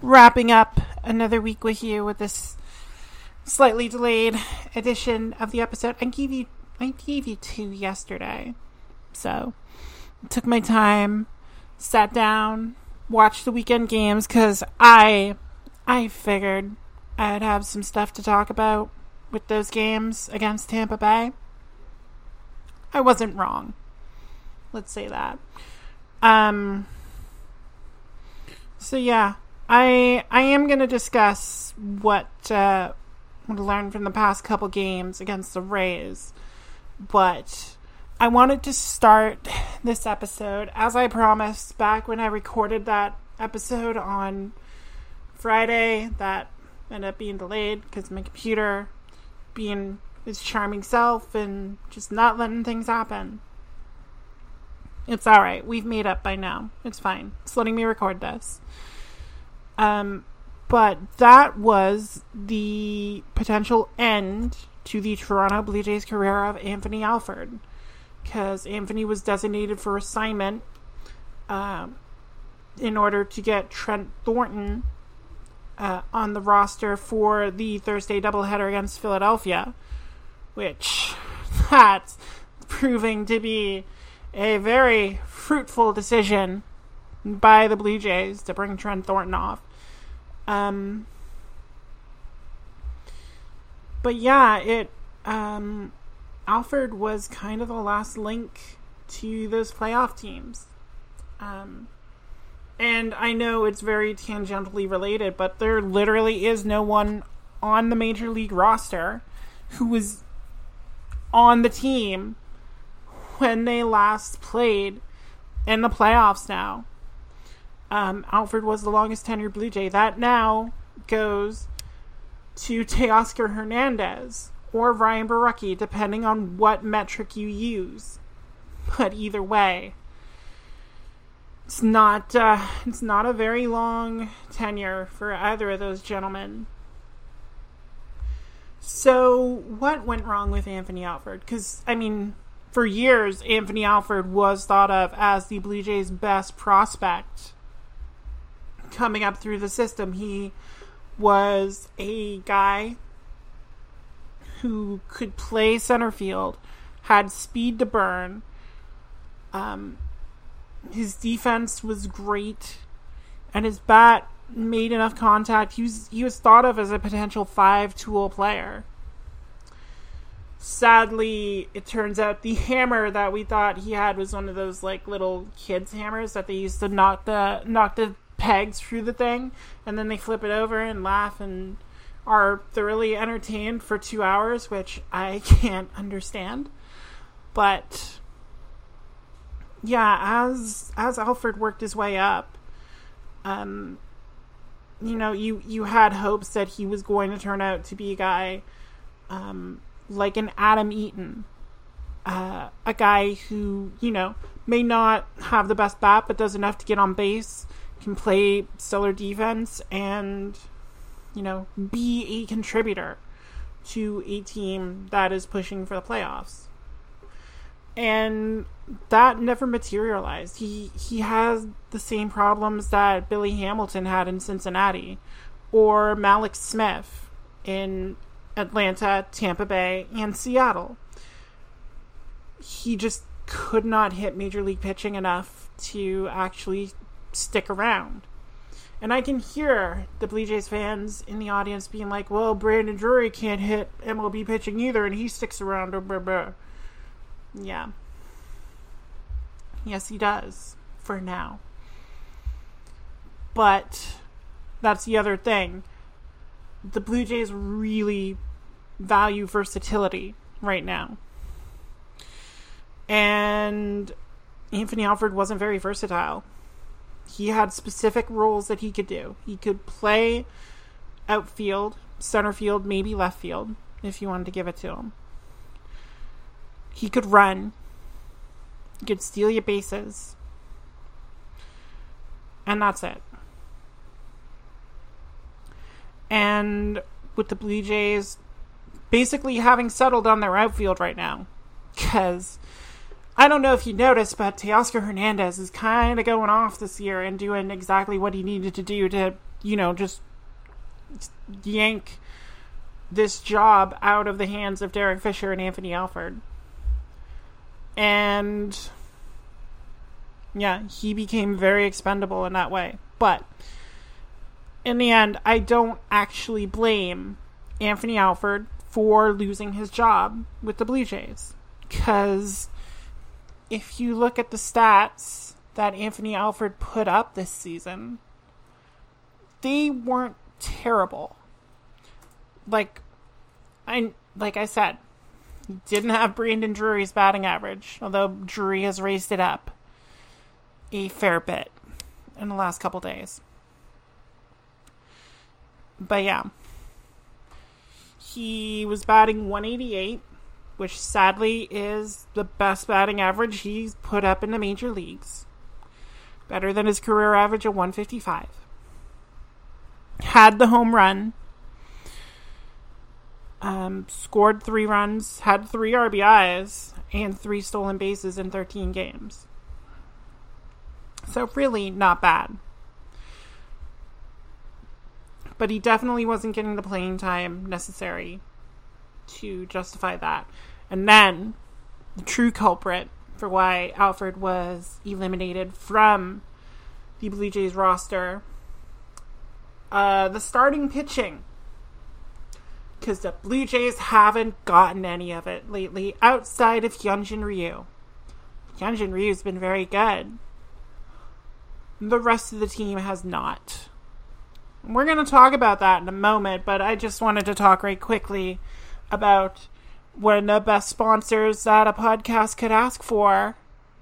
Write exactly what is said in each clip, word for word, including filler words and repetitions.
wrapping up another week with you with this slightly delayed edition of the episode. I gave you, I gave you two yesterday, so I took my time, sat down, watched the weekend games because I, I figured I'd have some stuff to talk about with those games against Tampa Bay. I wasn't wrong. Let's say that. Um. So yeah, I I am going to discuss what uh, what I learned from the past couple games against the Rays, but I wanted to start this episode, as I promised back when I recorded that episode on Friday that ended up being delayed because my computer being its charming self and just not letting things happen. It's all right. We've made up by now. It's fine. It's letting me record this. Um, but that was the potential end to the Toronto Blue Jays career of Anthony Alford, because Anthony was designated for assignment um, in order to get Trent Thornton Uh, on the roster for the Thursday doubleheader against Philadelphia, which that's proving to be a very fruitful decision by the Blue Jays to bring Trent Thornton off. Um, but yeah, it um, Alford was kind of the last link to those playoff teams. Um And I know it's very tangentially related, but there literally is no one on the Major League roster who was on the team when they last played in the playoffs now. Um, Alford was the longest tenured Blue Jay. That now goes to Teoscar Hernandez or Ryan Borucki, depending on what metric you use. But either way, It's not uh, it's not a very long tenure for either of those gentlemen. So what went wrong with Anthony Alford? Because, I mean, for years, Anthony Alford was thought of as the Blue Jays' best prospect coming up through the system. He was a guy who could play center field, had speed to burn, um... his defense was great, and his bat made enough contact. He was he was thought of as a potential five-tool player. Sadly, it turns out the hammer that we thought he had was one of those like little kids' hammers that they used to knock the knock the pegs through the thing, and then they flip it over and laugh and are thoroughly entertained for two hours, which I can't understand, but. Yeah, as as Alford worked his way up, um, you know, you, you had hopes that he was going to turn out to be a guy um, like an Adam Eaton, uh, a guy who, you know, may not have the best bat, but does enough to get on base, can play stellar defense, and, you know, be a contributor to a team that is pushing for the playoffs. And that never materialized. He he has the same problems that Billy Hamilton had in Cincinnati or Malik Smith in Atlanta, Tampa Bay, and Seattle. He just could not hit Major League pitching enough to actually stick around. And I can hear the Blue Jays fans in the audience being like, well, Brandon Drury can't hit M L B pitching either, and he sticks around. Blah, blah, blah. Yeah. Yes, he does. For now. But that's the other thing. The Blue Jays really value versatility right now. And Anthony Alford wasn't very versatile. he had specific roles that he could do. He could play outfield, center field, maybe left field, if you wanted to give it to him. He could run. He could steal your bases. And that's it. And with the Blue Jays basically having settled on their outfield right now, because I don't know if you noticed, but Teoscar Hernandez is kind of going off this year and doing exactly what he needed to do to, you know, just yank this job out of the hands of Derek Fisher and Anthony Alford. And yeah, he became very expendable in that way. But in the end, I don't actually blame Anthony Alford for losing his job with the Blue Jays. Because if you look at the stats that Anthony Alford put up this season, they weren't terrible. Like I, like I said, he didn't have Brandon Drury's batting average, although Drury has raised it up a fair bit in the last couple days. But yeah, he was batting one eighty-eight, which sadly is the best batting average he's put up in the major leagues. Better than his career average of one fifty-five. Had the home run. Um, scored three runs, had three R B Is, and three stolen bases in thirteen games. So really not bad. But he definitely wasn't getting the playing time necessary to justify that. And then the true culprit for why Alford was eliminated from the Blue Jays roster, uh, the starting pitching. Because the Blue Jays haven't gotten any of it lately outside of Hyunjin Ryu. Hyunjin Ryu's been very good. The rest of the team has not. We're going to talk about that in a moment, but I just wanted to talk very quickly about one of the best sponsors that a podcast could ask for.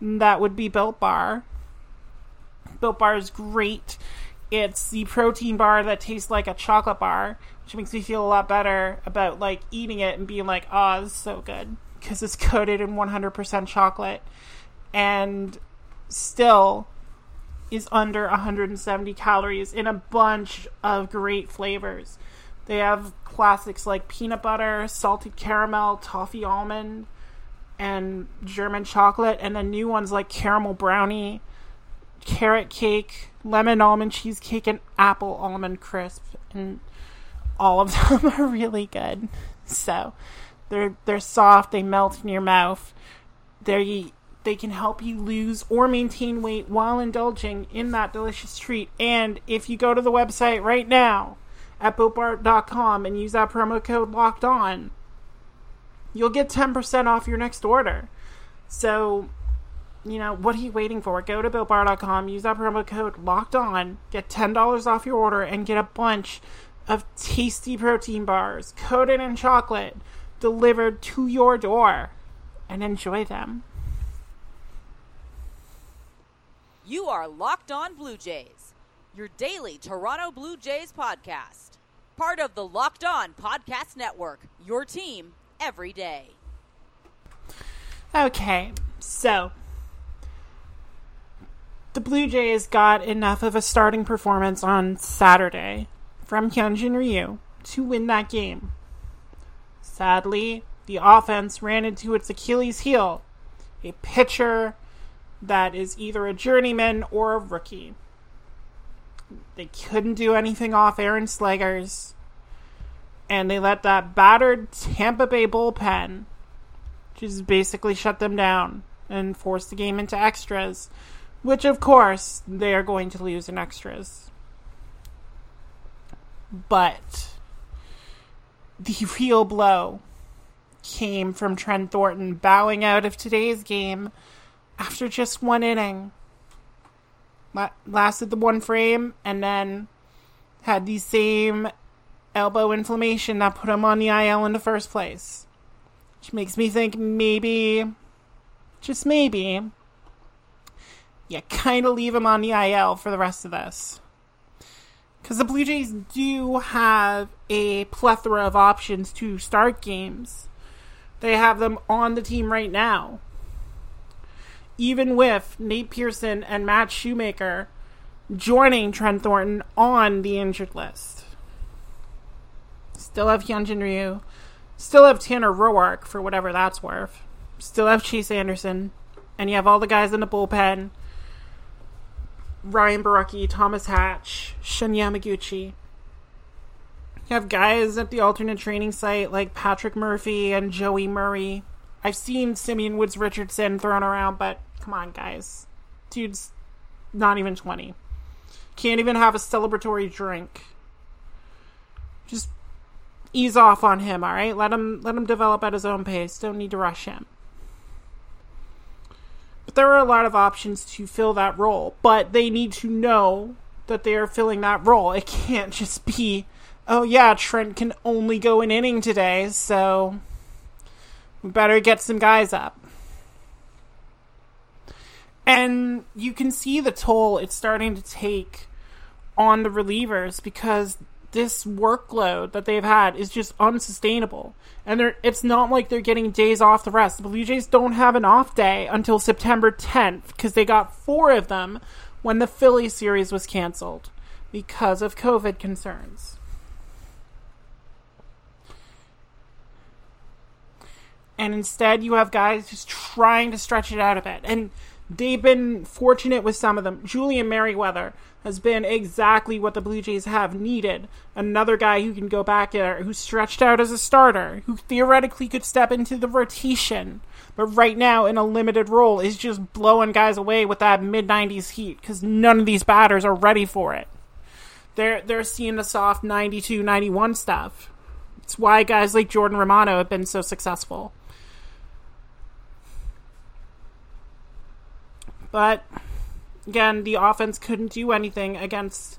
That would be Built Bar. Built Bar is great. It's the protein bar that tastes like a chocolate bar, which makes me feel a lot better about, like, eating it and being like, oh, this is so good, because it's coated in one hundred percent chocolate and still is under one hundred seventy calories in a bunch of great flavors. They have classics like peanut butter, salted caramel, toffee almond, and German chocolate, and then new ones like caramel brownie, carrot cake, lemon almond cheesecake, and apple almond crisp. And all of them are really good. So they're they're soft, they melt in your mouth. They they can help you lose or maintain weight while indulging in that delicious treat. And if you go to the website right now at boat bar dot com and use that promo code locked on, you'll get ten percent off your next order. So, you know, what are you waiting for? Go to built bar dot com, use that promo code locked on, get ten dollars off your order, and get a bunch of tasty protein bars coated in chocolate delivered to your door, and enjoy them. You are Locked On Blue Jays, your daily Toronto Blue Jays podcast. Part of the Locked On Podcast Network, your team every day. Okay, so the Blue Jays got enough of a starting performance on Saturday from Hyunjin Ryu to win that game. Sadly, the offense ran into its Achilles heel, a pitcher that is either a journeyman or a rookie. They couldn't do anything off Aaron Slegers, and they let that battered Tampa Bay bullpen just basically shut them down and force the game into extras, which, of course, they are going to lose in extras. But the real blow came from Trent Thornton bowing out of today's game after just one inning. Lasted the one frame and then had the same elbow inflammation that put him on the I L in the first place. Which makes me think maybe, just maybe, you kind of leave him on the I L for the rest of this. Because the Blue Jays do have a plethora of options to start games. They have them on the team right now. Even with Nate Pearson and Matt Shoemaker joining Trent Thornton on the injured list. Still have Hyunjin Ryu. Still have Tanner Roark, for whatever that's worth. Still have Chase Anderson. And you have all the guys in the bullpen. Ryan Borucki, Thomas Hatch, Shun Yamaguchi. You have guys at the alternate training site like Patrick Murphy and Joey Murray. I've seen Simeon Woods Richardson thrown around, but come on, guys. Dude's not even twenty. Can't even have a celebratory drink. Just ease off on him, all right? Let him let him develop at his own pace. Don't need to rush him. But there are a lot of options to fill that role, but they need to know that they are filling that role. It can't just be, oh yeah, Trent can only go an inning today, so we better get some guys up. And you can see the toll it's starting to take on the relievers because this workload that they've had is just unsustainable. And they're, it's not like they're getting days off the rest. The Blue Jays don't have an off day until September tenth because they got four of them when the Philly series was canceled because of COVID concerns. And instead, you have guys just trying to stretch it out a bit. And they've been fortunate with some of them. Julian Merriweather has been exactly what the Blue Jays have needed. Another guy who can go back there, who's stretched out as a starter, who theoretically could step into the rotation, but right now in a limited role is just blowing guys away with that mid nineties heat because none of these batters are ready for it. They're, they're seeing the soft ninety-two, ninety-one stuff. It's why guys like Jordan Romano have been so successful. But, again, the offense couldn't do anything against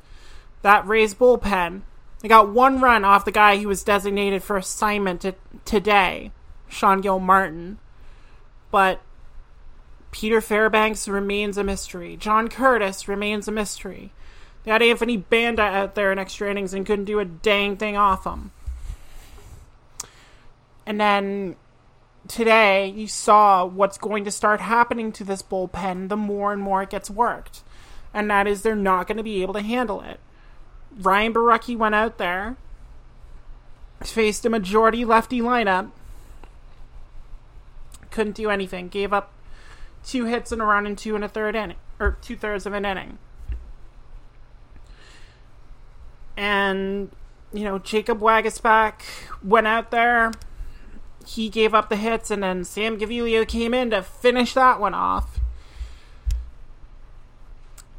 that Rays bullpen. They got one run off the guy who was designated for assignment t- today, Sean Gilmartin. But Peter Fairbanks remains a mystery. John Curtis remains a mystery. They had Anthony Banda out there in extra innings and couldn't do a dang thing off him. And then today, you saw what's going to start happening to this bullpen the more and more it gets worked. And that is they're not going to be able to handle it. Ryan Borucki went out there, faced a majority lefty lineup, couldn't do anything, gave up two hits and a run in two and a third inning, or two-thirds of an inning. And, you know, Jacob Waguespack went out there. He gave up the hits, and then Sam Gaviglio came in to finish that one off.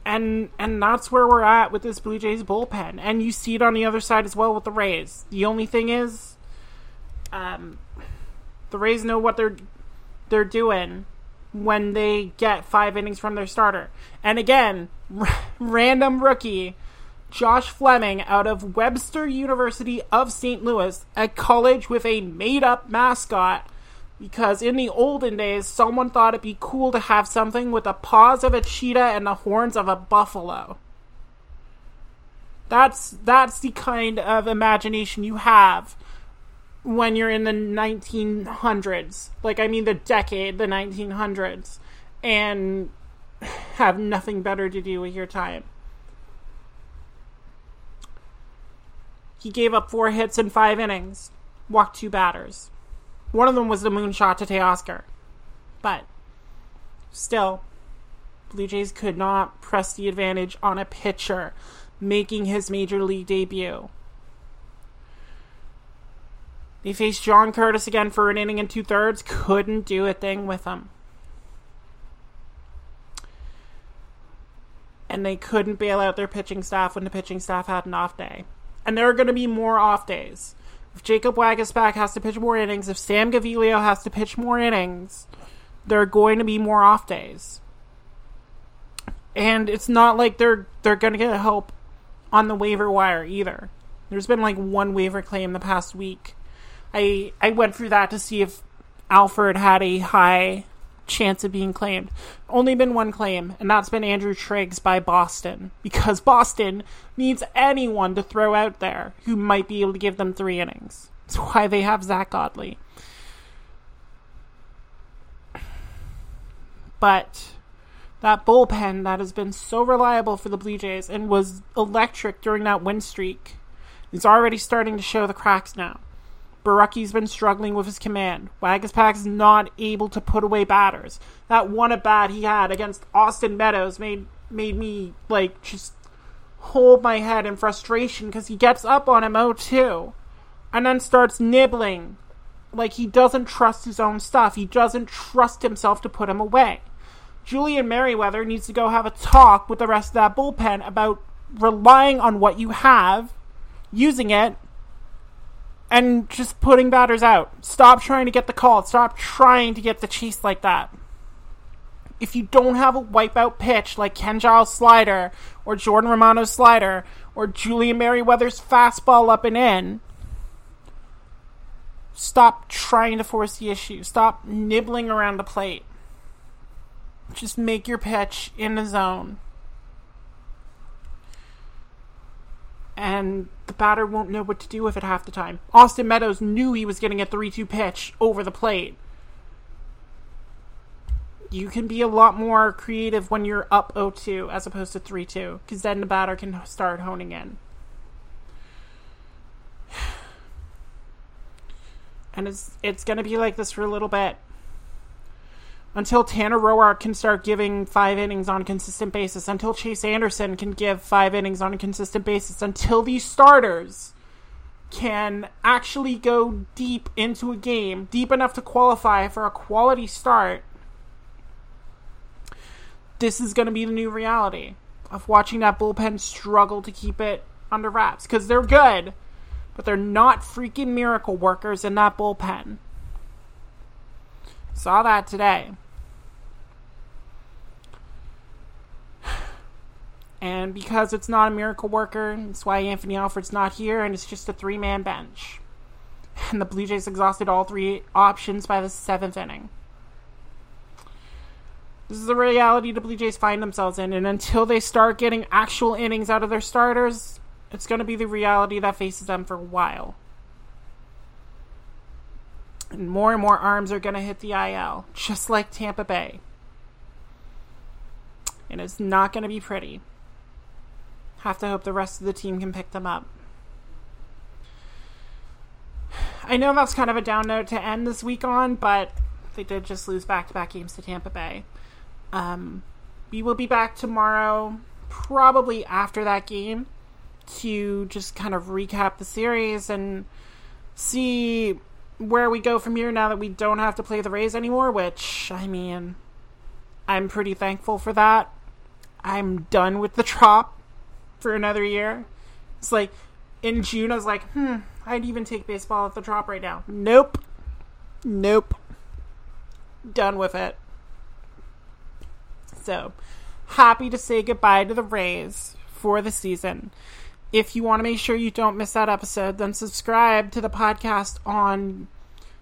And and that's where we're at with this Blue Jays bullpen. And you see it on the other side as well with the Rays. The only thing is, um, the Rays know what they're they're doing when they get five innings from their starter. And again, r- random rookie Josh Fleming out of Webster University of Saint Louis, a college with a made-up mascot, because in the olden days, someone thought it'd be cool to have something with the paws of a cheetah and the horns of a buffalo. That's that's the kind of imagination you have when you're in the nineteen hundreds. Like, I mean the decade, the nineteen hundreds, and have nothing better to do with your time. He gave up four hits in five innings, walked two batters. One of them was the moonshot to Teoscar. But still, Blue Jays could not press the advantage on a pitcher making his major league debut. They faced John Curtis again for an inning and two-thirds, couldn't do a thing with him. And they couldn't bail out their pitching staff when the pitching staff had an off day. And there are going to be more off days. If Jacob Waguespack has to pitch more innings, if Sam Gaviglio has to pitch more innings, there are going to be more off days. And it's not like they're they're going to get help on the waiver wire either. There's been like one waiver claim the past week. I I went through that to see if Alford had a high chance of being claimed. Only been one claim, and that's been Andrew Triggs by Boston, because Boston needs anyone to throw out there who might be able to give them three innings. That's why they have Zach Godley. But that bullpen that has been so reliable for the Blue Jays and was electric during that win streak is already starting to show the cracks now. Borucki's been struggling with his command. Waguespack's not able to put away batters. That one at bat he had against Austin Meadows made made me like just hold my head in frustration, because he gets up on him oh two and then starts nibbling. Like, he doesn't trust his own stuff. He doesn't trust himself to put him away. Julian Merriweather needs to go have a talk with the rest of that bullpen about relying on what you have, using it, and just putting batters out. Stop trying to get the call. Stop trying to get the chase like that. If you don't have a wipeout pitch like Ken Giles' slider, or Jordan Romano's slider, or Julian Merriweather's fastball up and in, stop trying to force the issue. Stop nibbling around the plate. Just make your pitch in the zone. And the batter won't know what to do with it half the time. Austin Meadows knew he was getting a three two pitch over the plate. You can be a lot more creative when you're up oh two as opposed to three two, because then the batter can start honing in. And it's it's going to be like this for a little bit, until Tanner Roark can start giving five innings on a consistent basis, until Chase Anderson can give five innings on a consistent basis, until these starters can actually go deep into a game, deep enough to qualify for a quality start. This is going to be the new reality of watching that bullpen struggle to keep it under wraps, because they're good, but they're not freaking miracle workers in that bullpen. Saw that today. And because it's not a miracle worker, that's why Anthony Alford's not here, and it's just a three-man bench. And the Blue Jays exhausted all three options by the seventh inning. This is the reality the Blue Jays find themselves in, and until they start getting actual innings out of their starters, it's going to be the reality that faces them for a while. And more and more arms are going to hit the I L, just like Tampa Bay. And it's not going to be pretty. Have to hope the rest of the team can pick them up. I know that's kind of a down note to end this week on, but they did just lose back-to-back games to Tampa Bay. Um, we will be back tomorrow, probably after that game, to just kind of recap the series and see where we go from here now that we don't have to play the Rays anymore, which, I mean, I'm pretty thankful for that. I'm done with the trop for another year. It's like, in June, I was like, hmm, I'd even take baseball at the trop right now. Nope. Nope. Done with it. So, happy to say goodbye to the Rays for the season. If you want to make sure you don't miss that episode, then subscribe to the podcast on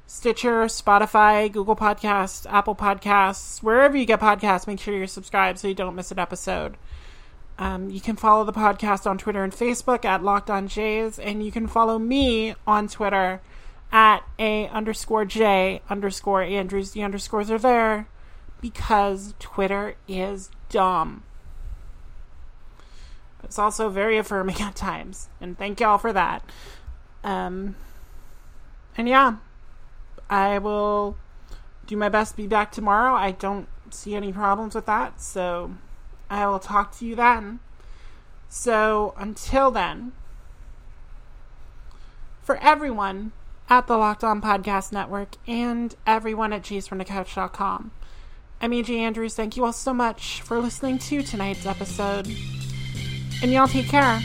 Stitcher, Spotify, Google Podcasts, Apple Podcasts, wherever you get podcasts. Make sure you're subscribed so you don't miss an episode. Um, you can follow the podcast on Twitter and Facebook at Locked On Jays, and you can follow me on Twitter at a underscore J underscore Andrews. The underscores are there because Twitter is dumb. It's also very affirming at times, and thank y'all for that. Um, and yeah, I will do my best to be back tomorrow. I don't see any problems with that, so I will talk to you then. So until then, for everyone at the Locked On Podcast Network and everyone at Jays From The Couch dot com, I'm A J. Andrews. Thank you all so much for listening to tonight's episode. And y'all take care.